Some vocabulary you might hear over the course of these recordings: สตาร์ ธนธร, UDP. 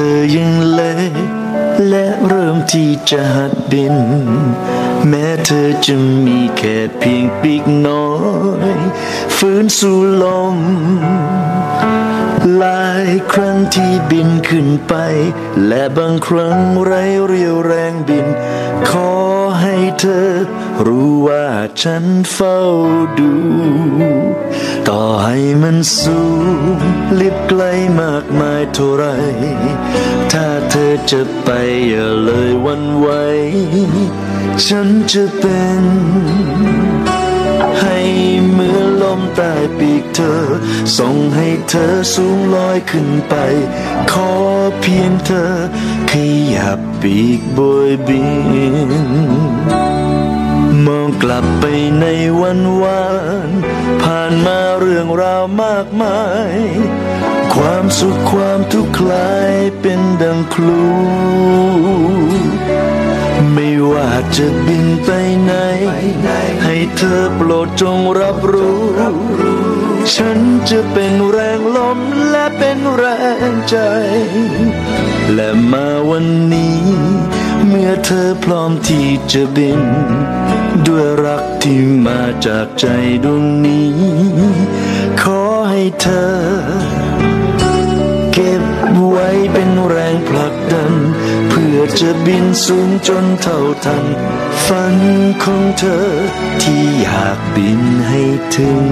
อยังเล็กและเริ่มที่จะหัดบินแม้เธอจะมีแค่เพียงปีกน้อยฟื้นสู่ลมหลายครั้งที่บินขึ้นไปและบางครั้งไร้เรี่ยวแรงบินขอให้เธอรู้ว่าฉันเฝ้าดูต่อให้มันสูงลิบไกลมากมายเท่าไรถ้าเธอจะไปอย่าเลยหวั่นไหวฉันจะเป็นให้เหมือนลมใต้ปีกเธอส่งให้เธอสูงลอยขึ้นไปขอเพียงเธอขยับปีกโบยบินมองกลับไปในวันวานผ่านมาเรื่องราวมากมายความสุขความทุกข์คล้ายเป็นดังครูไม่ว่าจะบินไปไหนให้เธอโปรดจงรับรู้ฉันจะเป็นแรงลมและเป็นแรงใจและมาวันนี้เมื่อเธอพร้อมที่จะบินด้วยรักที่มาจากใจดวงนี้ขอให้เธอเก็บไว้เป็นแรงผลักดันเพื่อจะบินสูงจนเท่าทันฝันของเธอที่อยากบินให้ถึง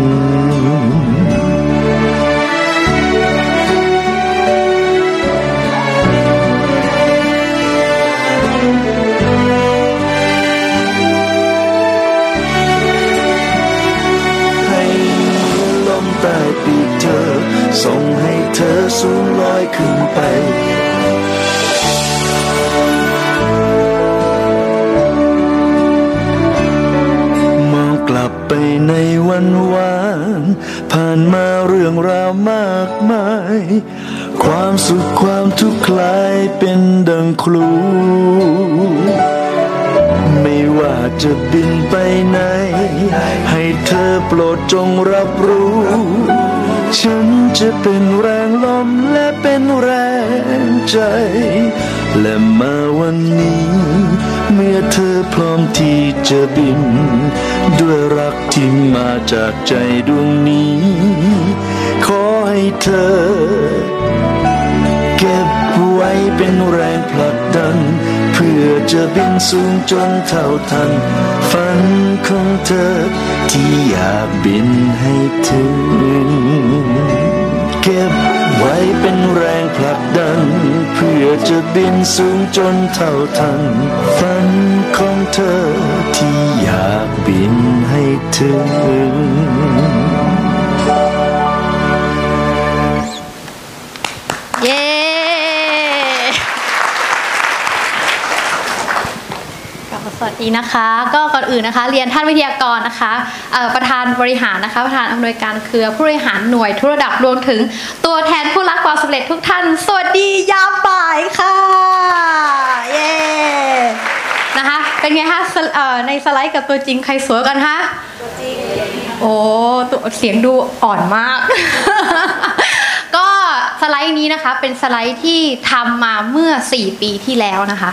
ใต้ปีกเธอส่งให้เธอสูงลอยขึ้นไปมองกลับไปในวันวานผ่านมาเรื่องราวมากมายความสุขความทุกข์คล้ายเป็นดังครูไม่ว่าจะบินไปไหนให้เธอโปรดจงรับรู้ฉันจะเป็นแรงลมและเป็นแรงใจและมาวันนี้เมื่อเธอพร้อมที่จะบินด้วยรักที่มาจากใจดวงนี้ขอให้เธอเก็บไว้เป็นแรงผลักดันเพื่อจะบินสูงจนเท่าทันฝันของเธอที่อยากบินให้ถึงเก็บไว้เป็นแรงผลักดันเพื่อจะบินสูงจนเท่าทันฝันของเธอที่อยากบินให้ถึงเย้สวัสดีนะคะก็ก่อนอื่นนะคะเรียนท่านวิทยากรนะคะประธานบริหารนะคะประธานอำนวยการเครือผู้บริหารหน่วยทุกระดับรวมถึงตัวแทนผู้รักความสำเร็จทุกท่านสวัสดียามบ่ายค่ะเย้นะคะเป็นไงคะในสไลด์กับตัวจริงใครสวยกันคะตัวจริงโอ้ตัวเสียงดูอ่อนมาก ก็สไลด์นี้นะคะเป็นสไลด์ที่ทำมาเมื่อ4ปีที่แล้วนะคะ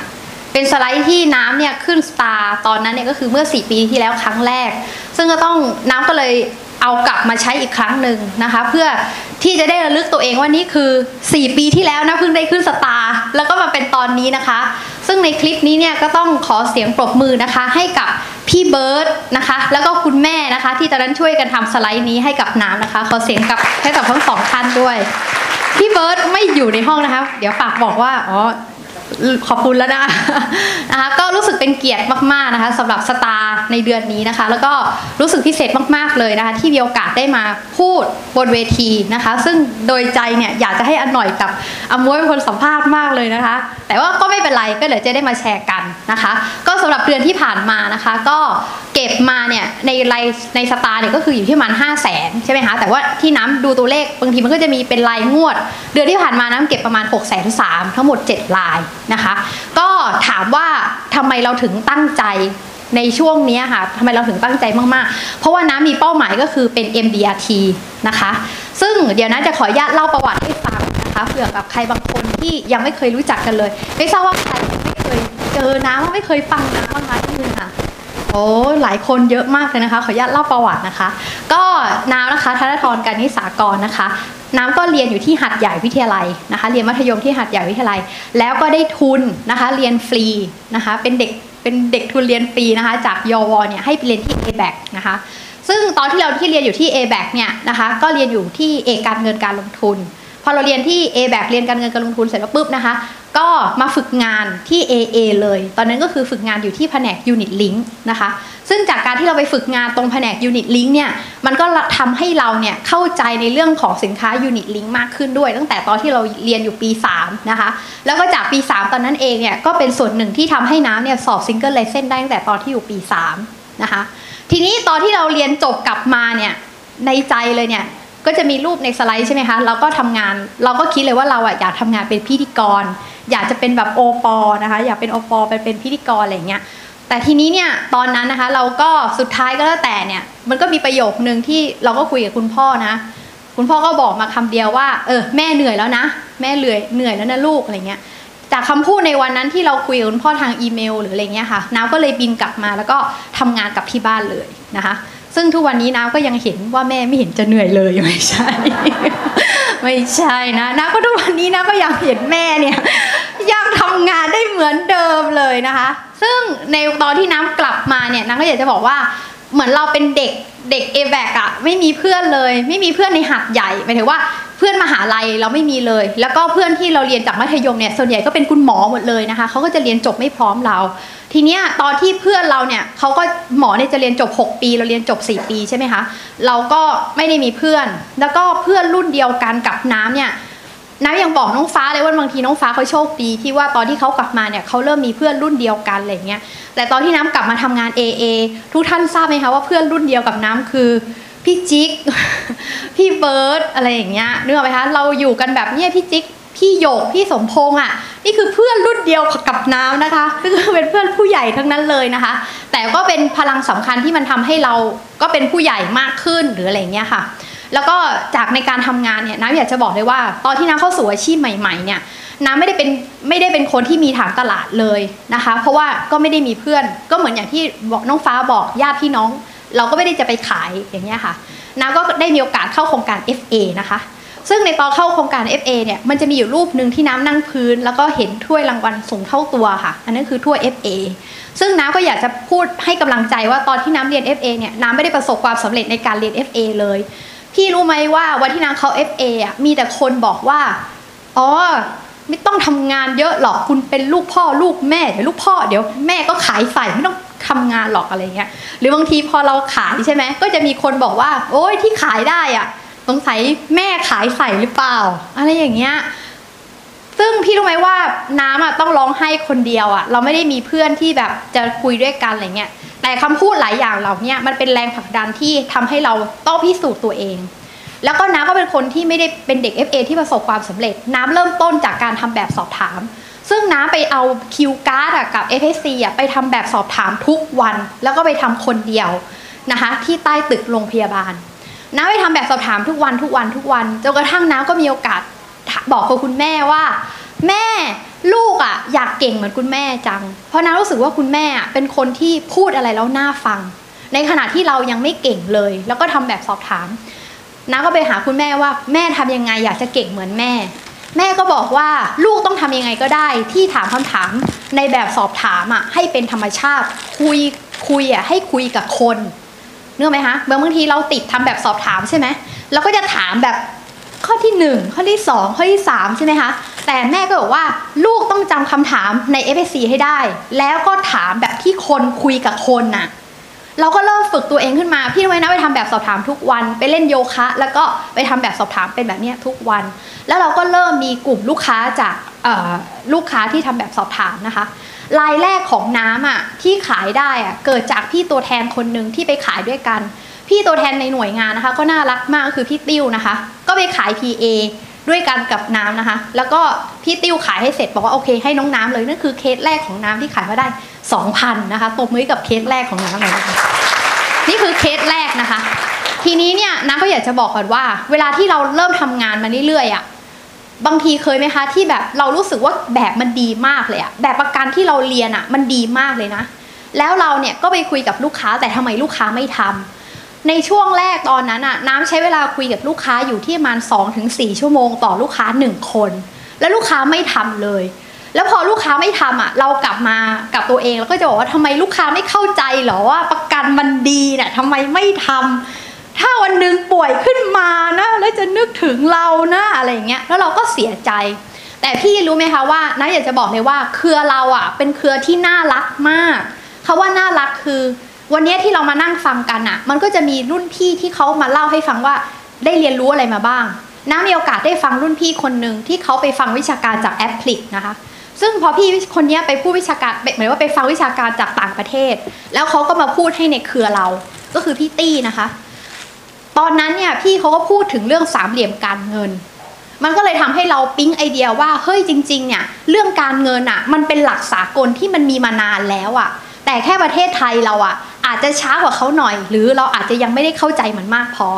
เป็นสไลด์ที่น้ำเนี่ยขึ้นสตาร์ตอนนั้นเนี่ยก็คือเมื่อ4ปีที่แล้วครั้งแรกซึ่งก็ต้องน้ำก็เลยเอากลับมาใช้อีกครั้งหนึ่งนะคะเพื่อที่จะได้ระลึกตัวเองว่านี่คือ4ปีที่แล้วนะเพิ่งได้ขึ้นสตาร์แล้วก็มาเป็นตอนนี้นะคะซึ่งในคลิปนี้เนี่ยก็ต้องขอเสียงปรบมือนะคะให้กับพี่เบิร์ดนะคะแล้วก็คุณแม่นะคะที่ตอนนั้นช่วยกันทำสไลด์นี้ให้กับน้ำนะคะขอเสียงกับให้กับทั้งสองท่านด้วยพี่เบิร์ดไม่อยู่ในห้องนะคะเดี๋ยวฝากบอกว่าอ๋อขอบคุณแล้วนะ นะคะก็รู้สึกเป็นเกียรติมากๆนะคะสำหรับสตาร์ในเดือนนี้นะคะแล้วก็รู้สึกพิเศษมากๆเลยนะคะที่มีโอกาสได้มาพูดบนเวทีนะคะซึ่งโดยใจเนี่ยอยากจะให้อหน่อยกับอมวยเป็นคนสัมภาษณ์มากเลยนะคะแต่ว่าก็ไม่เป็นไรก็เดี๋ยวจะได้มาแชร์กันนะคะก็สำหรับเดือนที่ผ่านมานะคะก็เก็บมาเนี่ยในสตาร์เนี่ยก็คืออยู่ที่มัน500,000ใช่ไหมคะแต่ว่าที่น้ำดูตัวเลขบางทีมันก็จะมีเป็นรายงวดเดือนที่ผ่านมาน้ำเก็บประมาณ603,000ทั้งหมด7รายนะคะก็ถามว่าทำไมเราถึงตั้งใจในช่วงนี้ค่ะทำไมเราถึงตั้งใจมากๆเพราะว่าน้ำมีเป้าหมายก็คือเป็น MDRT นะคะซึ่งเดี๋ยวน้าจะขออนุญาตเล่าประวัติให้ฟัง นะคะเผื่อกับใครบางคนที่ยังไม่เคยรู้จักกันเลยไม่ทราบว่าใครไม่เคยเจอน้ำไม่เคยฟังน้ำบ้างคะที่นี่ค่ะโอ้หลายคนเยอะมากเลยนะคะขออนุญาตเล่าประวัตินะคะก็น้ำนะคะธนธร กาญนิสากรนะคะน้ำก็เรียนอยู่ที่หัดใหญ่วิทยาลัยนะคะเรียนมัธยมที่หัดใหญ่วิทยาลัยแล้วก็ได้ทุนนะคะเรียนฟรีนะคะเป็นเด็กทุนเรียนฟรีนะคะจากยว.เนี่ยให้ไปเรียนที่ ABAC นะคะซึ่งตอนที่เราที่เรียนอยู่ที่ ABAC เนี่ยนะคะก็เรียนอยู่ที่เอกการเงินการลงทุนพอเราเรียนที่ ABAC เรียนการเงินการลงทุนเสร็จแล้วปุ๊บนะคะก็มาฝึกงานที่ AA เลยตอนนั้นก็คือฝึกงานอยู่ที่แผนก Unit Link นะคะซึ่งจากการที่เราไปฝึกงานตรงแผนก Unit Link เนี่ยมันก็ทำให้เราเนี่ยเข้าใจในเรื่องของสินค้า Unit Link มากขึ้นด้วยตั้งแต่ตอนที่เราเรียนอยู่ปี3นะคะแล้วก็จากปี3ตอนนั้นเองเนี่ยก็เป็นส่วนหนึ่งที่ทำให้น้ำเนี่ยสอบ Single License ได้ตั้งแต่ตอนที่อยู่ปี3นะคะทีนี้ตอนที่เราเรียนจบกลับมาเนี่ยในใจเลยเนี่ยก็จะมีรูปในสไลด์ใช่ไหมคะเราก็ทำงานเราก็คิดเลยว่าเราอยากทำงานเป็นพิธีกรอยากจะเป็นแบบโอปอนะคะอยากเป็นโอปอเป็นพิธีกรอะไรอย่างเงี้ยแต่ทีนี้เนี่ยตอนนั้นนะคะเราก็สุดท้ายก็แล้วแต่เนี่ยมันก็มีประโยคนึงที่เราก็คุยกับคุณพ่อนะคุณพ่อก็บอกมาคำเดียวว่าแม่เหนื่อยแล้วนะแม่เหนื่อยแล้วนะลูกอะไรเงี้ยจากคำพูดในวันนั้นที่เราคุยกับคุณพ่อทางอีเมลหรืออะไรเงี้ยค่ะน้าก็เลยบินกลับมาแล้วก็ทำงานกับที่บ้านเลยนะคะซึ่งทุกวันนี้น้าก็ยังเห็นว่าแม่ไม่เห็นจะเหนื่อยเลยไม่ใช่ ไม่ใช่นะน้าก็ทุกวันนี้น้าก็ยังเห็นแม่เนี่ยยังทำงานได้เหมือนเดิมเลยนะคะซึ่งในตอนที่น้ากลับมาเนี่ยน้าก็อยากจะบอกว่าเหมือนเราเป็นเด็กเอแบกอะไม่มีเพื่อนเลยไม่มีเพื่อนในหัดใหญ่หมายถึงว่าเพื่อนมหาลัยเราไม่มีเลยแล้วก็เพื่อนที่เราเรียนจากมัธยมเนี่ยส่วนใหญ่ก็เป็นคุณหมอหมดเลยนะคะเขาก็จะเรียนจบไม่พร้อมเราทีเนี้ยตอนที่เพื่อนเราเนี่ยเขาก็หมอเนี่ยจะเรียนจบ6ปีเราเรียนจบ4ปีใช่ไหมคะเราก็ไม่ได้มีเพื่อนแล้วก็เพื่อนรุ่นเดียวกันกับน้ำเนี่ยน้ำยังบอกน้องฟ้าเลยว่าบางทีน้องฟ้าเขาโชคดีที่ว่าตอนที่เขากลับมาเนี่ยเขาเริ่มมีเพื่อนรุ่นเดียวกันอะไรเงี้ยแต่ตอนที่น้ำกลับมาทำงาน AA ทุกท่านทราบไหมคะว่าเพื่อนรุ่นเดียวกับน้ำคือพี่จิ๊ก พี่เบิร์ดอะไรอย่างเงี้ยนึกออกไหมคะเราอยู่กันแบบนี้พี่จิ๊กพี่โยกพี่สมพงษ์อ่ะนี่คือเพื่อนรุ่นเดียวกับน้ำนะคะซึ่งเป็นเพื่อนผู้ใหญ่ทั้งนั้นเลยนะคะแต่ก็เป็นพลังสำคัญที่มันทำให้เราก็เป็นผู้ใหญ่มากขึ้นหรืออะไรเงี้ยค่ะแล้วก็จากในการทำงานเนี่ยน้ำอยากจะบอกเลยว่าตอนที่น้ำเข้าสู่อาชีพใหม่ๆเนี่ยน้ำไม่ได้เป็นคนที่มีฐานตลาดเลยนะคะเพราะว่าก็ไม่ได้มีเพื่อนก็เหมือนอย่างที่บอกน้องฟ้าบอกญาติพี่น้องเราก็ไม่ได้จะไปขายอย่างเงี้ยค่ะน้ำก็ได้มีโอกาสเข้าโครงการ FA นะคะซึ่งในตอนเข้าโครงการ FA เนี่ยมันจะมีอยู่รูปหนึ่งที่น้ำนั่งพื้นแล้วก็เห็นถ้วยรางวัลสูงเท่าตัวค่ะอันนั้นคือถ้วย FA ซึ่งน้ำก็อยากจะพูดให้กำลังใจว่าตอนที่น้ำเรียน FA เนี่ยน้ำไม่ได้ประสบความสำเร็จในการเรียน FA เลยพี่รู้ไหมว่าวันที่นางเขา FA อ่ะมีแต่คนบอกว่าอ๋อไม่ต้องทำงานเยอะหรอกคุณเป็นลูกพ่อลูกแม่เดี๋ยวแม่ก็ขายใส่ไม่ต้องทำงานหรอกอะไรเงี้ยหรือบางทีพอเราขายใช่ไหมก็จะมีคนบอกว่าโอ๊ยที่ขายได้อ่ะสงสัยแม่ขายใส่หรือเปล่าอะไรอย่างเงี้ยซึ่งพี่รู้ไหมว่าน้ำอ่ะต้องร้องไห้คนเดียวอ่ะเราไม่ได้มีเพื่อนที่แบบจะคุยด้วยกันอะไรเงี้ยแต่คำพูดหลายอย่างเหล่านี้มันเป็นแรงผลักดันที่ทำให้เราต้องพิสูจน์ตัวเองแล้วก็น้ำก็เป็นคนที่ไม่ได้เป็นเด็ก FA ที่ประสบความสำเร็จน้ำเริ่มต้นจากการทำแบบสอบถามซึ่งน้ำไปเอาคิวการ์ดกับ FSC ไปทำแบบสอบถามทุกวันแล้วก็ไปทำคนเดียวนะคะที่ใต้ตึกโรงพยาบาลน้ำไปทำแบบสอบถามทุกวันจนกระทั่งน้ำก็มีโอกาสบอกกับคุณแม่ว่าแม่ลูกอ่ะอยากเก่งเหมือนคุณแม่จังเพราะน้ารู้สึกว่าคุณแม่เป็นคนที่พูดอะไรแล้วน่าฟังในขณะที่เรายังไม่เก่งเลยแล้วก็ทำแบบสอบถามน้าก็ไปหาคุณแม่ว่าแม่ทำยังไงอยากจะเก่งเหมือนแม่ก็บอกว่าลูกต้องทำยังไงก็ได้ที่ถามคำถามในแบบสอบถามอ่ะให้เป็นธรรมชาติคุยอ่ะให้คุยกับคนเนื่องไหมคะบางทีเราติดทำแบบสอบถามใช่ไหมเราก็จะถามแบบข้อที่1ข้อที่2ข้อที่3ใช่ไหมคะแต่แม่ก็บอกว่าลูกต้องจำคำถามใน FSC ให้ได้แล้วก็ถามแบบที่คนคุยกับคนน่ะเราก็เริ่มฝึกตัวเองขึ้นมาพี่ไว้นะไปทำแบบสอบถามทุกวันไปเล่นโยคะแล้วก็ไปทำแบบสอบถามเป็นแบบนี้ทุกวันแล้วเราก็เริ่มมีกลุ่มลูกค้าจากลูกค้าที่ทำแบบสอบถามนะคะรายแรกของน้ำอ่ะที่ขายได้อ่ะเกิดจากพี่ตัวแทนคนหนึ่งที่ไปขายด้วยกันพี่ตัวแทนในหน่วยงานนะคะก็น่ารักมากคือพี่ติ้วนะคะก็ไปขาย PA ด้วยกันกับน้ำนะคะแล้วก็พี่ติ้วขายให้เสร็จบอกว่าโอเคให้น้องน้ำเลยนั่นคือเคสแรกของน้ำที่ขายมาได้ 2,000 นะคะตบมือกับเคสแรกของน้ำเลยนี่คือเคสแรกนะคะทีนี้เนี่ยน้ำก็อยากจะบอกก่อนว่าเวลาที่เราเริ่มทำงานมาเรื่อยๆอ่ะ บางทีเคยไหมคะที่แบบเรารู้สึกว่าแบบมันดีมากเลยอะแบบประกันที่เราเรียนอะมันดีมากเลยนะแล้วเราเนี่ยก็ไปคุยกับลูกค้าแต่ทำไมลูกค้าไม่ทำในช่วงแรกตอนนั้นอะน้ำใช้เวลาคุยกับลูกค้าอยู่ที่ประมาณ 2-4 ชั่วโมงต่อลูกค้า1คนแล้วลูกค้าไม่ทำเลยแล้วพอลูกค้าไม่ทำอ่ะเรากลับมากับตัวเองแล้วก็จะบอกว่าทำไมลูกค้าไม่เข้าใจหรอว่าประกันมันดีเนี่ยทำไมไม่ทำถ้าวันหนึ่งป่วยขึ้นมานะแล้วจะนึกถึงเรานะอะไรอย่างเงี้ยแล้วเราก็เสียใจแต่พี่รู้ไหมคะว่าน้าอยากจะบอกเลยว่าเครือเราอ่ะเป็นเครือที่น่ารักมากคำว่าน่ารักคือวันนี้ที่เรามานั่งฟังกันอ่ะมันก็จะมีรุ่นพี่ที่เขามาเล่าให้ฟังว่าได้เรียนรู้อะไรมาบ้างน้ามีโอกาสได้ฟังรุ่นพี่คนหนึ่งที่เขาไปฟังวิชาการจากแอปพลิกนะคะซึ่งพอพี่คนนี้ไปพูดวิชาการหมายว่าไปฟังวิชาการจากต่างประเทศแล้วเขาก็มาพูดให้ในเครือเราก็คือพี่ตี้นะคะตอนนั้นเนี่ยพี่เขาก็พูดถึงเรื่องสามเหลี่ยมการเงินมันก็เลยทำให้เราปิ๊งไอเดียว่าเฮ้ยจริงๆเนี่ยเรื่องการเงินอ่ะมันเป็นหลักสากลที่มันมีมานานแล้วอ่ะแต่แค่ประเทศไทยเราอ่ะอาจจะช้ากว่าเขาหน่อยหรือเราอาจจะยังไม่ได้เข้าใจมันมากพอ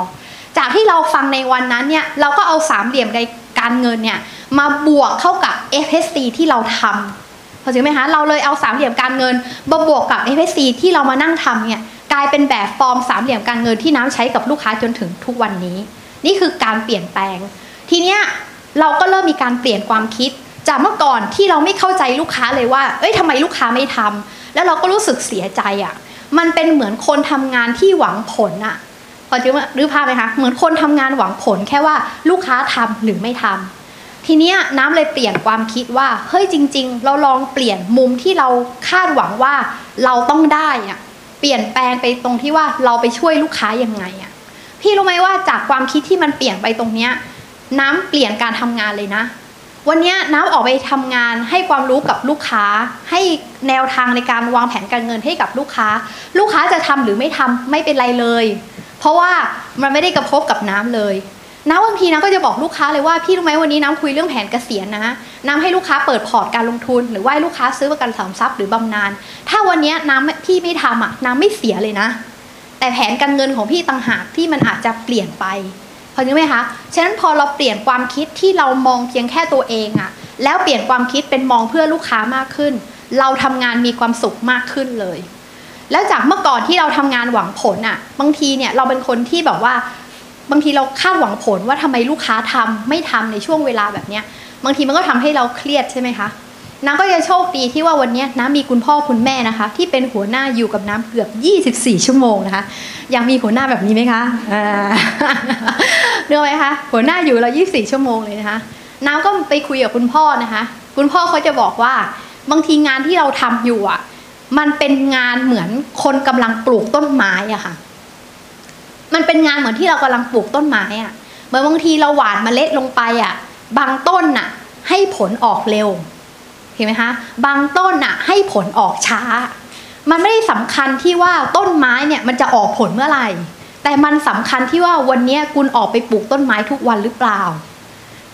จากที่เราฟังในวันนั้นเนี่ยเราก็เอาสามเหลี่ยมในการเงินเนี่ยมาบวกเข้ากับ FSC ที่เราทำพอถึงไหมคะเราเลยเอาสามเหลี่ยมการเงินมาบวกกับ FSC ที่เรามานั่งทำเนี่ยกลายเป็นแบบฟอร์มสามเหลี่ยมการเงินที่น้ำใช้กับลูกค้าจนถึงทุกวันนี้นี่คือการเปลี่ยนแปลงทีเนี้ยเราก็เริ่มมีการเปลี่ยนความคิดจากเมื่อก่อนที่เราไม่เข้าใจลูกค้าเลยว่าเอ้ยทำไมลูกค้าไม่ทำแล้วเราก็รู้สึกเสียใจอ่ะมันเป็นเหมือนคนทำงานที่หวังผลอ่ะพอจะหรือภาพไหมคะเหมือนคนทำงานหวังผลแค่ว่าลูกค้าทำหรือไม่ทำทีเนี้ยน้ำเลยเปลี่ยนความคิดว่าเฮ้ยจริงๆเราลองเปลี่ยนมุมที่เราคาดหวังว่าเราต้องได้อะเปลี่ยนแปลงไปตรงที่ว่าเราไปช่วยลูกค้ายังไงอะพี่รู้ไหมว่าจากความคิดที่มันเปลี่ยนไปตรงเนี้ยน้ำเปลี่ยนการทำงานเลยนะวันนี้น้ำออกไปทำงานให้ความรู้กับลูกค้าให้แนวทางในการวางแผนการเงินให้กับลูกค้าลูกค้าจะทำหรือไม่ทำไม่เป็นไรเลยเพราะว่ามันไม่ได้กระทบกับน้ำเลยน้ำบางทีน้ำก็จะบอกลูกค้าเลยว่าพี่รู้ไหมวันนี้น้ำคุยเรื่องแผนเกษียณนะน้ำให้ลูกค้าเปิดพอร์ตการลงทุนหรือว่าลูกค้าซื้อประกันสังทรัพย์หรือบำนาญถ้าวันนี้น้ำพี่ไม่ทำอ่ะน้ำไม่เสียเลยนะแต่แผนการเงินของพี่ต่างหากที่มันอาจจะเปลี่ยนไปพอรู้ไหมคะฉะนั้นพอเราเปลี่ยนความคิดที่เรามองเพียงแค่ตัวเองอ่ะแล้วเปลี่ยนความคิดเป็นมองเพื่อลูกค้ามากขึ้นเราทำงานมีความสุขมากขึ้นเลยแล้วจากเมื่อก่อนที่เราทำงานหวังผลอ่ะบางทีเนี่ยเราเป็นคนที่แบบว่าบางทีเราคาดหวังผลว่าทำไมลูกค้าทำไม่ทำในช่วงเวลาแบบเนี้ยบางทีมันก็ทำให้เราเครียดใช่ไหมคะน้ำก็จะโชคดีที่ว่าวันนี้น้ำมีคุณพ่อคุณแม่นะคะที่เป็นหัวหน้าอยู่กับน้ำเกือบ24ชั่วโมงนะคะยังมีหัวหน้าแบบนี้ไหมคะเรื่องไหมคะหัวหน้าอยู่เรา24ชั่วโมงเลยนะคะน้ำก็ไปคุยกับคุณพ่อนะคะคุณพ่อเขาจะบอกว่าบางทีงานที่เราทำอยู่อ่ะมันเป็นงานเหมือนคนกำลังปลูกต้นไม้อ่ะค่ะมันเป็นงานเหมือนที่เรากำลังปลูกต้นไม้อ่ะเหมือนบางทีเราหว่านเมล็ดลงไปอ่ะบางต้นน่ะให้ผลออกเร็วเห็นไหมคะบางต้นน่ะให้ผลออกช้ามันไม่ได้สำคัญที่ว่าต้นไม้เนี่ยมันจะออกผลเมื่อไหร่แต่มันสำคัญที่ว่าวันนี้คุณออกไปปลูกต้นไม้ทุกวันหรือเปล่า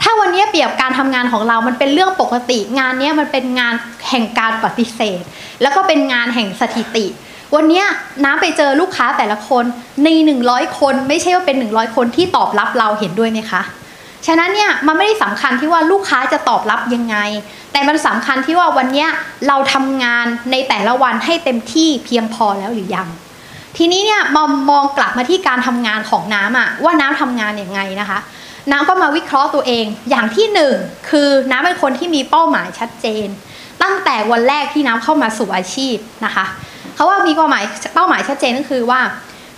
ถ้าวันนี้เปรียบการทำงานของเรามันเป็นเรื่องปกติงานนี้มันเป็นงานแห่งการปฏิเสธแล้วก็เป็นงานแห่งสถิติวันนี้น้ำไปเจอลูกค้าแต่ละคนใน100คนไม่ใช่ว่าเป็น100คนที่ตอบรับเราเห็นด้วยไหมคะฉะนั้นเนี่ยมันไม่ได้สำคัญที่ว่าลูกค้าจะตอบรับยังไงแต่มันสำคัญที่ว่าวันนี้เราทำงานในแต่ละวันให้เต็มที่เพียงพอแล้วหรือยังทีนี้เนี่ยมองกลับมาที่การทำงานของน้ำอะว่าน้ำทำงานยังไงนะคะน้ำก็มาวิเคราะห์ตัวเองอย่างที่1คือน้ำเป็นคนที่มีเป้าหมายชัดเจนตั้งแต่วันแรกที่น้ำเข้ามาสู่อาชีพนะคะเขาว่ามีเป้าหมายชัดเจนก็คือว่า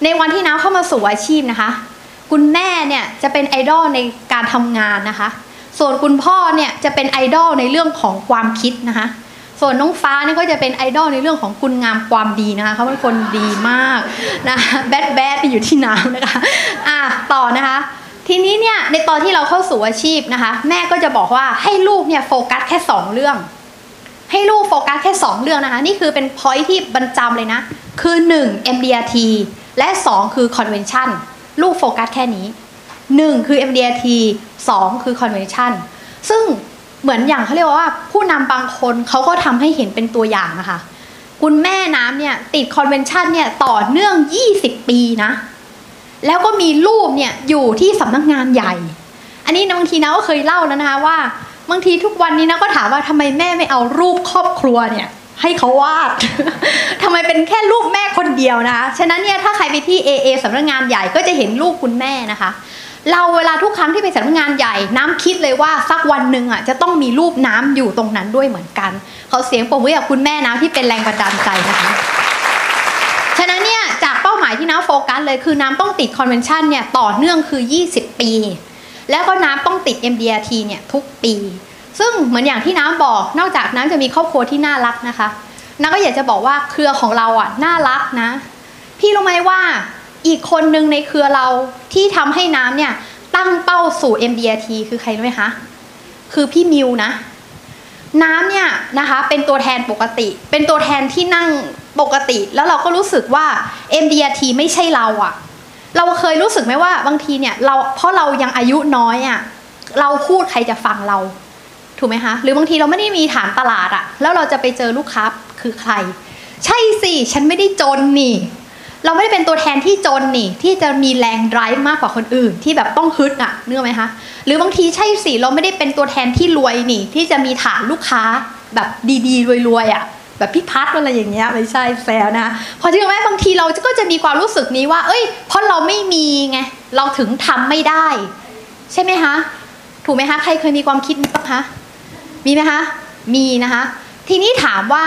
ในวันที่น้ำเข้ามาสู่อาชีพนะคะคุณแม่เนี่ยจะเป็นไอดอลในการทำงานนะคะส่วนคุณพ่อเนี่ยจะเป็นไอดอลในเรื่องของความคิดนะคะส่วนน้องฟ้าเนี่ยก็จะเป็นไอดอลในเรื่องของคุณงามความดีนะคะเขาเป็นคนดีมากนะแบดไปอยู่ที่น้ำนะคะต่อนะคะทีนี้เนี่ยในตอนที่เราเข้าสู่อาชีพนะคะแม่ก็จะบอกว่าให้ลูกเนี่ยโฟกัสแค่2เรื่องให้ลูกโฟกัสแค่2เรื่องนะคะนี่คือเป็น point ที่บรรจำเลยนะคือ1 MDRT และ2คือ Convention ลูกโฟกัสแค่นี้1คือ MDRT 2คือ Convention ซึ่งเหมือนอย่างเขาเรียกว่าผู้นำบางคนเขาก็ทำให้เห็นเป็นตัวอย่างนะคะคุณแม่น้ำเนี่ยติด Convention เนี่ยต่อเนื่อง20 ปีนะแล้วก็มีรูปเนี่ยอยู่ที่สำนักงานใหญ่ อันนี้บางทีนะก็เคยเล่าแล้วนะคะว่าบางทีทุกวันนี้นะก็ถามว่าทำไมแม่ไม่เอารูปครอบครัวเนี่ยให้เขาวาด ทำไมเป็นแค่รูปแม่คนเดียวนะคะฉะนั้นเนี่ยถ้าใครไปที่ AA สำนักงานใหญ่ก็จะเห็นรูปคุณแม่นะคะเราเวลาทุกครั้งที่ไปสำนักงานใหญ่น้ำคิดเลยว่าสักวันหนึ่งอ่ะจะต้องมีรูปน้ำอยู่ตรงนั้นด้วยเหมือนกันเขาเสียงปรบมือกับคุณแม่นะที่เป็นแรงบันดาลใจนะคะฉะนั้นเนี่ยจากเป้าหมายที่น้ำโฟกัสเลยคือน้ำต้องติดคอนเวนชั่นเนี่ยต่อเนื่องคือ20ปีแล้วก็น้ำต้องติด MDRT เนี่ยทุกปีซึ่งเหมือนอย่างที่น้ำบอกนอกจากน้ำจะมีครอบครัวที่น่ารักนะคะน้ำก็อยากจะบอกว่าเครือของเราอ่ะน่ารักนะพี่รู้ไหมว่าอีกคนนึงในเครือเราที่ทำให้น้ำเนี่ยตั้งเป้าสู่ MDRT คือใครรู้ไหมคะคือพี่มิวนะน้ำเนี่ยนะคะเป็นตัวแทนปกติเป็นตัวแทนที่นั่งปกติแล้วเราก็รู้สึกว่า MDRT ไม่ใช่เราอะเราเคยรู้สึกไหมว่าบางทีเนี่ยเราเพราะเรายังอายุน้อยอะเราพูดใครจะฟังเราถูกไหมคะหรือบางทีเราไม่ได้มีฐานตลาดอะแล้วเราจะไปเจอลูกค้าคือใครใช่สิฉันไม่ได้จนนี่เราไม่ได้เป็นตัวแทนที่จนนี่ที่จะมีแรงไดรฟ์มากกว่าคนอื่นที่แบบต้องฮึดอะนึกไหมคะหรือบางทีใช่สิเราไม่ได้เป็นตัวแทนที่รวยนี่ที่จะมีฐานลูกค้าแบบดีๆรวยๆอะแบบพี่พัดอะไรอย่างเงี้ยไม่ใช่แซวนะพอที่แม่บางทีเราก็จะมีความรู้สึกนี้ว่าเอ้ยเพราะเราไม่มีไงเราถึงทำไม่ได้ใช่ไหมคะถูกไหมคะใครเคยมีความคิดนี้ปะคะมีไหมคะมีนะคะทีนี้ถามว่า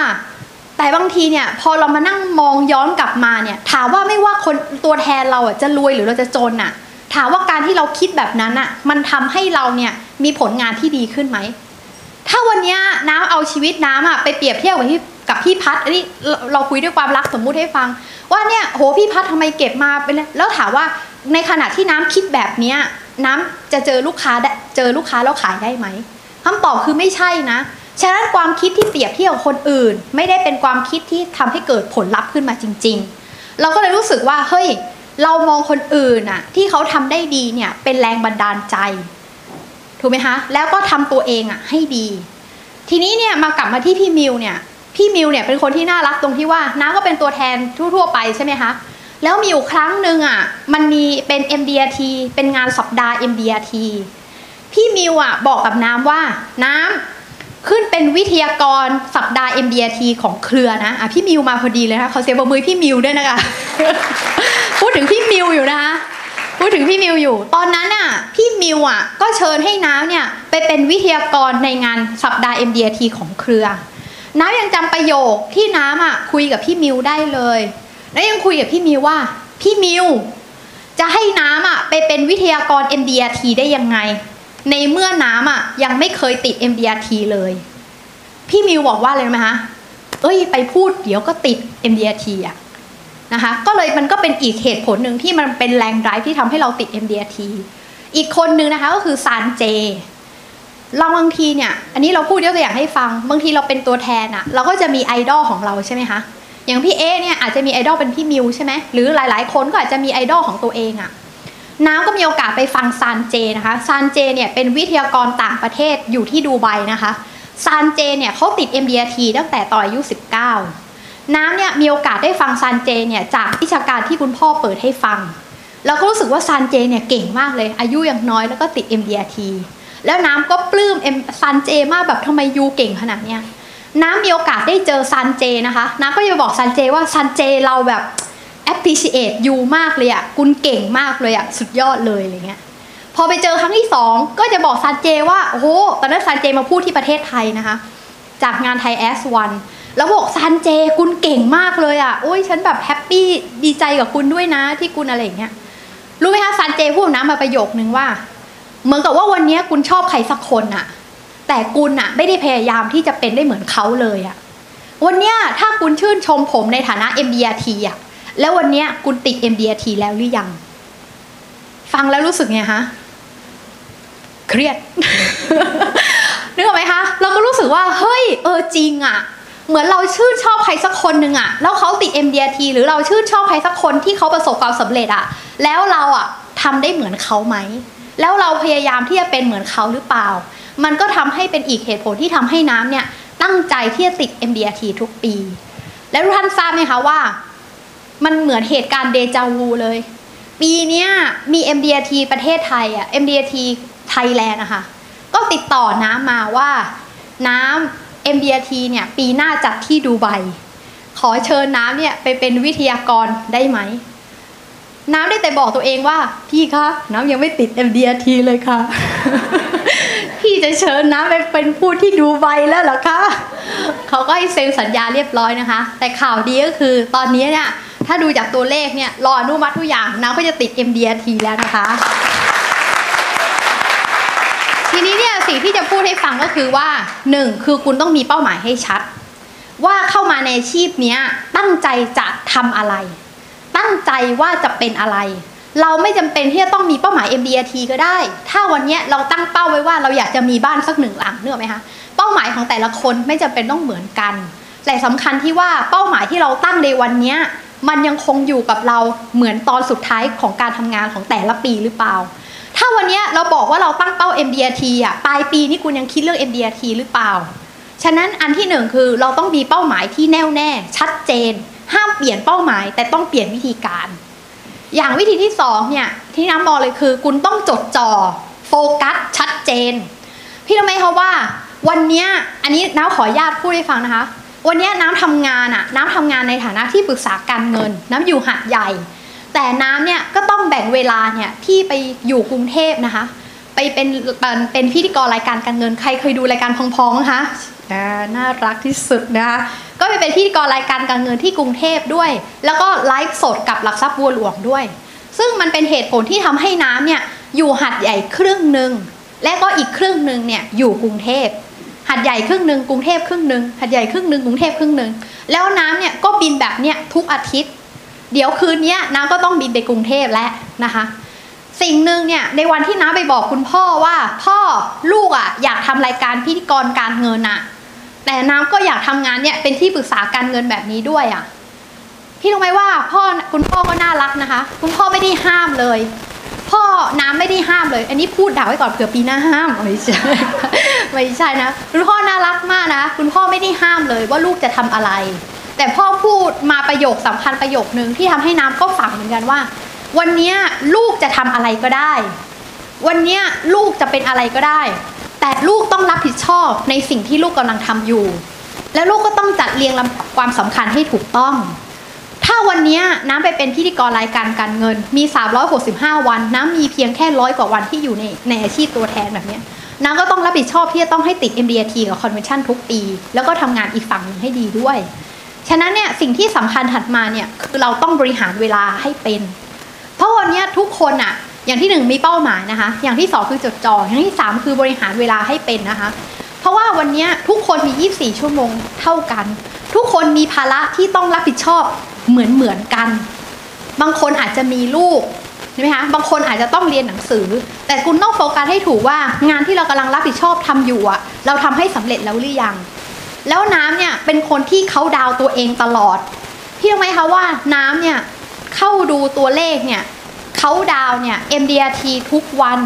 แต่บางทีเนี่ยพอเรามานั่งมองย้อนกลับมาเนี่ยถามว่าไม่ว่าคนตัวแทนเราอ่ะจะรวยหรือเราจะจนอ่ะถามว่าการที่เราคิดแบบนั้นอ่ะมันทำให้เราเนี่ยมีผลงานที่ดีขึ้นไหมถ้าวันนี้น้ำเอาชีวิตน้ำอ่ะไปเปรียบเทียบกับพี่พัดอันนี้เราคุยด้วยความรักสมมุติให้ฟังว่าเนี่ยโหพี่พัดทำไมเก็บมาเป็นแล้วถามว่าในขณะที่น้ำคิดแบบนี้น้ำจะเจอลูกค้าแล้วขายได้ไหมคำตอบคือไม่ใช่นะฉะนั้นความคิดที่เปรียบเทียบกับคนอื่นไม่ได้เป็นความคิดที่ทำให้เกิดผลลัพธ์ขึ้นมาจริงๆเราก็เลยรู้สึกว่าเฮ้ยเรามองคนอื่นอ่ะที่เขาทำได้ดีเนี่ยเป็นแรงบันดาลใจถูกไหมคะแล้วก็ทำตัวเองอ่ะให้ดีทีนี้เนี่ยมากลับมาที่พี่มิวเนี่ยเป็นคนที่น่ารักตรงที่ว่าน้าก็เป็นตัวแทนทั่วๆไปใช่ไหมคะแล้วมีอยู่ครั้งหนึ่งอ่ะมันมีเป็น MDRT เป็นงานสัปดาห์ MDRT พี่มิวอ่ะบอกกับน้ำว่าน้ำขึ้นเป็นวิทยากรสัปดาห์ MDRT ของเครือนะอ่ะพี่มิวมาพอดีเลยนะขอเสียงปรบมือพี่มิวด้วยนะคะ พูดถึงพี่มิวอยู่นะคะตอนนั้นอ่ะพี่มิวอ่ะก็เชิญให้น้ำเนี่ยไปเป็นวิทยากรในงานสัปดาห์ MDRT ของเครือน้ำยังจำประโยคที่น้ำอ่ะคุยกับพี่มิวได้เลยและยังคุยกับพี่มิวว่าพี่มิวจะให้น้ำอ่ะไปเป็นวิทยากร MDRT ได้ยังไงในเมื่อน้ำอ่ะยังไม่เคยติด MDRT เลยพี่มิวบอกว่าเลยไหมคะเอ้ยไปพูดเดี๋ยวก็ติด MDRT อ่ะนะคะก็เลยมันก็เป็นอีกเหตุผลหนึ่งที่มันเป็นแรงไดรฟ์ที่ทำให้เราติด MDRT อีกคนนึงนะคะก็คือซานเจเราบางทีเนี่ยอันนี้เราพูดยกตัวอย่างให้ฟังบางทีเราเป็นตัวแทนอะเราก็จะมีไอดอลของเราใช่ไหมคะอย่างพี่เอเนี่ยอาจจะมีไอดอลเป็นพี่มิวใช่ไหมหรือหลายๆคนก็อาจจะมีไอดอลของตัวเองอะน้ำก็มีโอกาสไปฟังซานเจนะคะซานเจเนี่ยเป็นวิทยากรต่างประเทศอยู่ที่ดูไบนะคะซานเจเนี่ยเขาติด MDRT ตั้งแต่ตอนอายุ19น้ำเนี่ยมีโอกาสได้ฟังซานเจเนี่ยจากวิชาการที่คุณพ่อเปิดให้ฟังแล้วก็รู้สึกว่าซานเจเนี่ยเก่งมากเลยอายุยังน้อยแล้วก็ติด MDRTแล้วน้ำก็ปลื้มซานเจมากแบบทำไมยูเก่งขนาดเนี้ยน้ำมีโอกาสได้เจอซานเจนะคะน้ำก็จะบอกซานเจว่าซานเจเราแบบ appreciate ยูมากเลยอ่ะคุณเก่งมากเลยอ่ะสุดยอดเลยอะไรเงี้ยพอไปเจอครั้งที่2ก็จะบอกซานเจว่าโอ้โหตอนนั้นซานเจมาพูดที่ประเทศไทยนะคะจากงานไทยแอสวันแล้วบอกซานเจคุณเก่งมากเลยอ่ะโอ้ยฉันแบบแฮปปี้ดีใจกับคุณด้วยนะที่คุณอะไรเงี้ยรู้ไหมคะซานเจพูดน้ำมาประโยคนึงว่าเหมือนกับว่าวันนี้คุณชอบใครสักคนน่ะแต่คุณน่ะไม่ได้พยายามที่จะเป็นได้เหมือนเขาเลยอ่ะวันนี้ถ้าคุณชื่นชมผมในฐานะ MDRT อ่ะแล้ววันนี้คุณติด MDRT แล้วหรือยังฟังแล้วรู้สึกไงฮะเครียด นึกออกไหมคะเราก็รู้สึกว่าเฮ้ยจริงอ่ะเหมือนเราชื่นชอบใครสักคนหนึ่งอ่ะแล้วเขาติด MDRT หรือเราชื่นชอบใครสักคนที่เขาประสบความสำเร็จอ่ะแล้วเราอ่ะทำได้เหมือนเขาไหมแล้วเราพยายามที่จะเป็นเหมือนเขาหรือเปล่ามันก็ทำให้เป็นอีกเหตุผลที่ทำให้น้ำเนี่ยตั้งใจที่จะติด MDRT ทุกปีแล้วทุกท่านทราบไหมคะว่ามันเหมือนเหตุการณ์เดจาวูเลยปีนี้มี MDRT ประเทศไทยอ่ะ MDRT ไทยแลนด์นะคะก็ติดต่อน้ำมาว่าน้ำ MDRT เนี่ยปีหน้าจัดที่ดูไบขอเชิญน้ำเนี่ยไปเป็นวิทยากรได้ไหมน้ำได้แต่บอกตัวเองว่าพี่คะน้ำยังไม่ติด MDRT เลยค่ะ พี่จะเชิญน้ำไปเป็นผู้ที่ดูไบแล้วเหรอคะ เขาก็ให้เซ็นสัญญาเรียบร้อยนะคะแต่ข่าวดีก็คือตอนนี้เนี่ยถ้าดูจากตัวเลขเนี่ยรออนุมัติทุกอย่างน้ำก็จะติด MDRT แล้วนะคะ ทีนี้เนี่ยสิ่งที่จะพูดให้ฟังก็คือว่า1คือคุณต้องมีเป้าหมายให้ชัดว่าเข้ามาในอาชีพนี้ตั้งใจจะทำอะไรตั้งใจว่าจะเป็นอะไรเราไม่จำเป็นที่จะต้องมีเป้าหมาย MDRT ก็ได้ถ้าวันนี้เราตั้งเป้าไว้ว่าเราอยากจะมีบ้านสักหนึ่งหลังนึกออกไหมคะเป้าหมายของแต่ละคนไม่จำเป็นต้องเหมือนกันแต่สำคัญที่ว่าเป้าหมายที่เราตั้งในวันนี้มันยังคงอยู่กับเราเหมือนตอนสุดท้ายของการทำงานของแต่ละปีหรือเปล่าถ้าวันนี้เราบอกว่าเราตั้งเป้า MDRT อ่ะปลายปีนี้คุณยังคิดเรื่อง MDRT หรือเปล่าฉะนั้นอันที่หนึ่งคือเราต้องมีเป้าหมายที่แน่วแน่ชัดเจนห้ามเปลี่ยนเป้าหมายแต่ต้องเปลี่ยนวิธีการอย่างวิธีที่2เนี่ยที่น้ำบอกเลยคือคุณต้องจดจ่อโฟกัสชัดเจนพี่รู้ไหมคะว่าวันนี้อันนี้น้ำขออนุญาตพูดให้ฟังนะคะวันนี้น้ำทำงานอะน้ำทำงานในฐานะที่ปรึกษาการเงินน้ำอยู่หาดใหญ่แต่น้ำเนี่ยก็ต้องแบ่งเวลาเนี่ยที่ไปอยู่กรุงเทพนะคะไปเป็นพิธีกรรายการการเงินใครเคยดูรายการพองๆนะคะน่ารักที่สุดนะคะก็ไปเป็นพิธีกรรายการการเงินที่กรุงเทพด้วยแล้วก็ไลฟ์สดกับหลักทรัพย์บัวหลวงด้วยซึ่งมันเป็นเหตุผลที่ทำให้น้ำเนี่ยอยู่หัดใหญ่ครึ่งหนึ่งและก็อีกครึ่งหนึ่งเนี่ยอยู่กรุงเทพหัดใหญ่ครึ่งหนึ่งกรุงเทพครึ่งหนึ่งหัดใหญ่ครึ่งหนึ่งกรุงเทพครึ่งหนึ่งแล้วน้ำเนี่ยก็บินแบบเนี่ยทุกอาทิตย์เดี๋ยวคืนนี้น้ำก็ต้องบินไปกรุงเทพแล้วนะคะสิ่งหนึ่งเนี่ยในวันที่น้าไปบอกคุณพ่อว่าพ่อลูกอ่ะอยากทำรายการพิธีกรการเงินอ่ะแต่น้ำก็อยากทำงานเนี่ยเป็นที่ปรึกษาการเงินแบบนี้ด้วยอ่ะพี่รู้ไหมว่าพ่อคุณพ่อก็น่ารักนะคะคุณพ่อไม่ได้ห้ามเลยพ่อน้ำไม่ได้ห้ามเลยอันนี้พูดด่าไว้ก่อนเผื่อปีหน้าห้ามไม่ใช่ไม่ใช่นะคุณพ่อน่ารักมากนะคุณพ่อไม่ได้ห้ามเลยว่าลูกจะทำอะไรแต่พ่อพูดมาประโยคสำคัญประโยคนึงที่ทำให้น้ำก็ฝังเหมือนกันว่าวันนี้ลูกจะทำอะไรก็ได้วันนี้ลูกจะเป็นอะไรก็ได้แต่ลูกต้องรับผิดชอบในสิ่งที่ลูกกำลังทำอยู่แล้วลูกก็ต้องจัดเรียงลำดับความสำคัญให้ถูกต้องถ้าวันนี้น้ำไปเป็นพิธีกรรายการการเงินมี365วันน้ำมีเพียงแค่100 กว่าวันที่อยู่ในอาชีพตัวแทนแบบนี้น้ำก็ต้องรับผิดชอบที่จะต้องให้ติด MDRT กับ Convention ทุกปีแล้วก็ทำงานอีกฝั่งนึงให้ดีด้วยฉะนั้นเนี่ยสิ่งที่สำคัญถัดมาเนี่ยคือเราต้องบริหารเวลาให้เป็นเพราะวันนี้ทุกคนอะอย่างที่1มีเป้าหมายนะคะอย่างที่2คือจดจ่ออย่างที่3คือบริหารเวลาให้เป็นนะคะเพราะว่าวันนี้ทุกคนมี24ชั่วโมงเท่ากันทุกคนมีภาระที่ต้องรับผิดชอบเหมือนกันบางคนอาจจะมีลูกใช่ไหมคะบางคนอาจจะต้องเรียนหนังสือแต่คุณต้องโฟกัสให้ถูกว่างานที่เรากำลังรับผิดชอบทำอยู่อะเราทำให้สำเร็จแล้วหรือยังแล้วน้ำเนี่ยเป็นคนที่เขาดาวตัวเองตลอดพี่รู้ไหมคะว่าน้ำเนี่ยเข้าดูตัวเลขเนี่ยเขาดาวเนี่ย MDRT ทุกวัน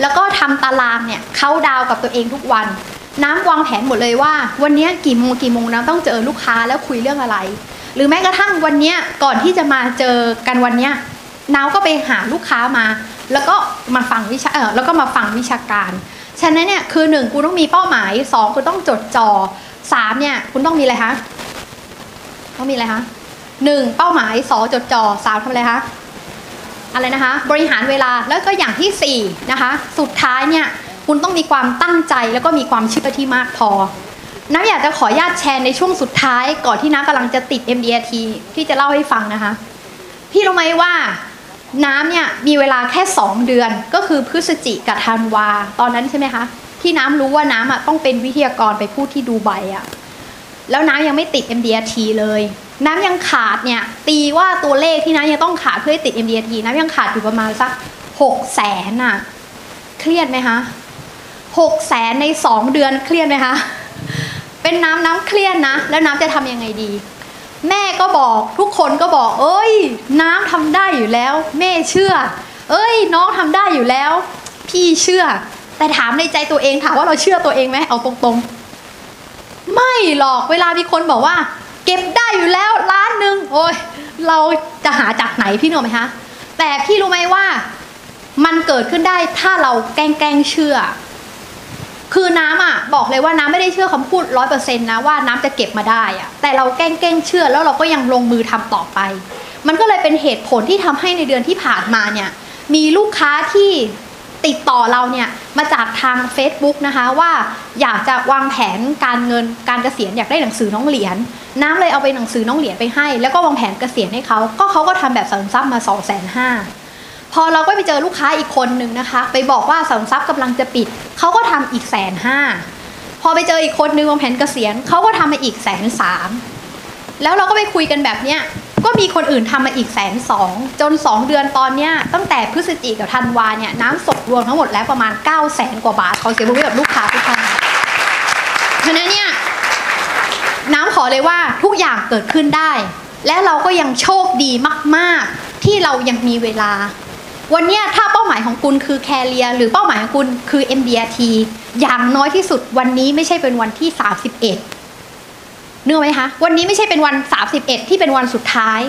แล้วก็ทำตารางเนี่ยเขาดาวกับตัวเองทุกวันน้ำวางแผนหมดเลยว่าวันนี้กี่โมงน้ำต้องเจอลูกค้าแล้วคุยเรื่องอะไรหรือแม้กระทั่งวันนี้ก่อนที่จะมาเจอกันวันนี้น้ำก็ไปหาลูกค้ามาแล้วก็มาฟังวิชาการฉะนั้นเนี่ยคือ1คุณต้องมีเป้าหมาย2คุณต้องจดจ่อ3เนี่ยคุณต้องมีอะไรคะต้องมีอะไรคะ1เป้าหมาย2จดจ่อ3ทำอะไรคะอะไรนะคะบริหารเวลาแล้วก็อย่างที่4นะคะสุดท้ายเนี่ยคุณต้องมีความตั้งใจแล้วก็มีความเชื่อที่มากพอน้ำอยากจะขออนุญาตแชร์ในช่วงสุดท้ายก่อนที่น้ำกำลังจะติด MDRT ที่จะเล่าให้ฟังนะคะพี่รู้ไหมว่าน้ำเนี่ยมีเวลาแค่2เดือนก็คือพฤศจิกายนกับธันวาตอนนั้นใช่ไหมคะที่น้ำรู้ว่าน้ำอ่ะต้องเป็นวิทยากรไปพูดที่ดูไบอ่ะแล้วน้ำยังไม่ติด MDRT เลยน้ำยังขาดเนี่ยตีว่าตัวเลขที่น้ำยังต้องขาดเพื่อให้ติด MDRT น้ำยังขาดอยู่ประมาณสัก 600,000 น่ะเครียดไหมคะ 600,000 ใน 2 เดือนเครียดไหมคะเป็นน้ำเครียดนะแล้วน้ำจะทำยังไงดีแม่ก็บอกทุกคนก็บอกเอ้ยน้ำทำได้อยู่แล้วแม่เชื่อเอ้ยน้องทำได้อยู่แล้วพี่เชื่อแต่ถามในใจตัวเองถามว่าเราเชื่อตัวเองไหมเอาตรงๆไม่หรอกเวลามีคนบอกว่าเก็บได้อยู่แล้ว1,000,000โอ้ยเราจะหาจากไหนพี่หนูไหมคะแต่พี่รู้ไหมว่า มันเกิดขึ้นได้ถ้าเราแกล้งเชื่อคือน้ำอ่ะบอกเลยว่าน้ำไม่ได้เชื่อคำพูด 100% นะว่าน้ำจะเก็บมาได้อ่ะแต่เราแกล้งเชื่อแล้วเราก็ยังลงมือทำต่อไปมันก็เลยเป็นเหตุผลที่ทำให้ในเดือนที่ผ่านมาเนี่ยมีลูกค้าที่ติดต่อเราเนี่ยมาจากทาง Facebook นะคะว่าอยากจะวางแผนการเงินการเกษียณอยากได้หนังสือน้องเหรียญน้ำเลยเอาไปหนังสือน้องเหรียญไปให้แล้วก็วางแผนเกษียณให้เขาก็เขาก็ทำแบบสินทรัพย์มา 250,000 พอเราก็ไปเจอลูกค้าอีกคนหนึ่งนะคะไปบอกว่าสินทรัพย์กำลังจะปิดเขาก็ทำอีก 150,000 พอไปเจออีกคนนึงวางแผนเกษียณเขาก็ทำมาอีก 130,000 แล้วเราก็ไปคุยกันแบบเนี้ยก็มีคนอื่นทำมาอีก 120,000 จน2เดือนตอนเนี้ยตั้งแต่พฤศจิกายนกับธันวาเนี่ยน้ำส่งรวมทั้งหมดแล้วประมาณ 900,000 กว่าบาทขอเสียงปรบมือกับลูกค้าทุกท่านฉะนั้นเนี่ยน้ำขอเลยว่าทุกอย่างเกิดขึ้นได้และเราก็ยังโชคดีมากๆที่เรายังมีเวลาวันเนี้ยถ้าเป้าหมายของคุณคือแคเรียหรือเป้าหมายของคุณคือ MDRT อย่างน้อยที่สุดวันนี้ไม่ใช่เป็นวันที่31เนื่องไหมคะวันนี้ไม่ใช่เป็นวัน31ที่เป็นวันสุดท้าย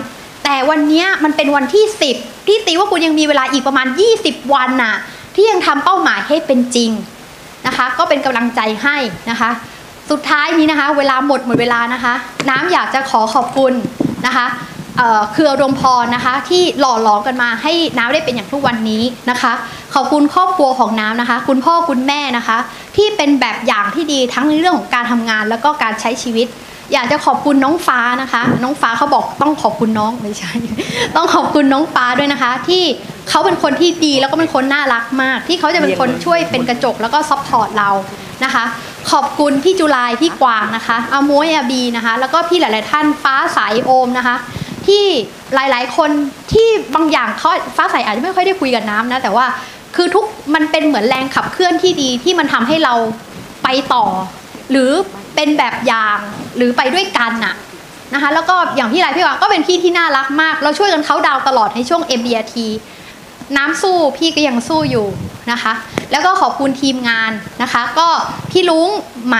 แต่วันนี้มันเป็นวันที่10ที่ตีว่าคุณยังมีเวลาอีกประมาณ20วันน่ะที่ยังทำเป้าหมายให้เป็นจริงนะคะก็เป็นกำลังใจให้นะคะสุดท้ายนี้นะคะเวลาหมดเวลานะคะน้ำอยากจะขอบคุณนะคะเครือรวมพรนะคะที่หล่อหลอมกันมาให้น้ำได้เป็นอย่างทุกวันนี้นะคะขอบคุณครอบครัวของน้ำนะคะคุณพ่อคุณแม่นะคะที่เป็นแบบอย่างที่ดีทั้งในเรื่องของการทำงานแล้วก็การใช้ชีวิตอยากจะขอบคุณน้องฟ้านะคะน้องฟ้าเขาบอกต้องขอบคุณน้องไม่ใช่ต้องขอบคุณน้องฟ้าด้วยนะคะที่เขาเป็นคนที่ดีแล้วก็เป็นคนน่ารักมากที่เขาจะเป็นคนช่วยเป็นกระจกแล้วก็ซัพพอร์ตเรานะคะขอบคุณพี่จุฬาพี่กวางนะคะอาม้วยอาบีนะคะแล้วก็พี่หลายๆท่านฟ้าสายโอมนะคะที่หลายๆคนที่บางอย่างเขาฟ้าสายอาจจะไม่ค่อยได้คุยกับน้ำนะแต่ว่าคือทุกมันเป็นเหมือนแรงขับเคลื่อนที่ดีที่มันทำให้เราไปต่อหรือเป็นแบบอย่างหรือไปด้วยกันน่ะนะคะแล้วก็อย่างที่ไรพี่ว่าก็เป็นพี่ที่น่ารักมากเราช่วยกันเขาดาวตลอดในช่วง MDRT น้ำสู้พี่ก็ยังสู้อยู่นะคะแล้วก็ขอบคุณทีมงานนะคะก็พี่ลุงไหม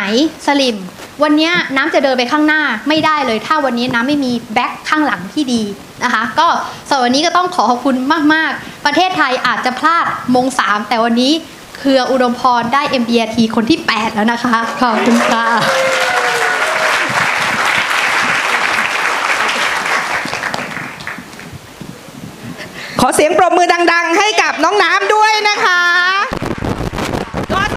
สลิมวันนี้น้ำจะเดินไปข้างหน้าไม่ได้เลยถ้าวันนี้น้ำไม่มีแบ็คข้างหลังที่ดีนะคะก็สำหรับวันนี้ก็ต้องขอบคุณมากๆประเทศไทยอาจจะพลาดมง3แต่วันนี้เครืออุดมพรได้ MDRT คนที่ 8 แล้วนะคะขอบคุณค่ะขอเสียงปรบมือดังๆให้กับน้องน้ำด้วยนะคะ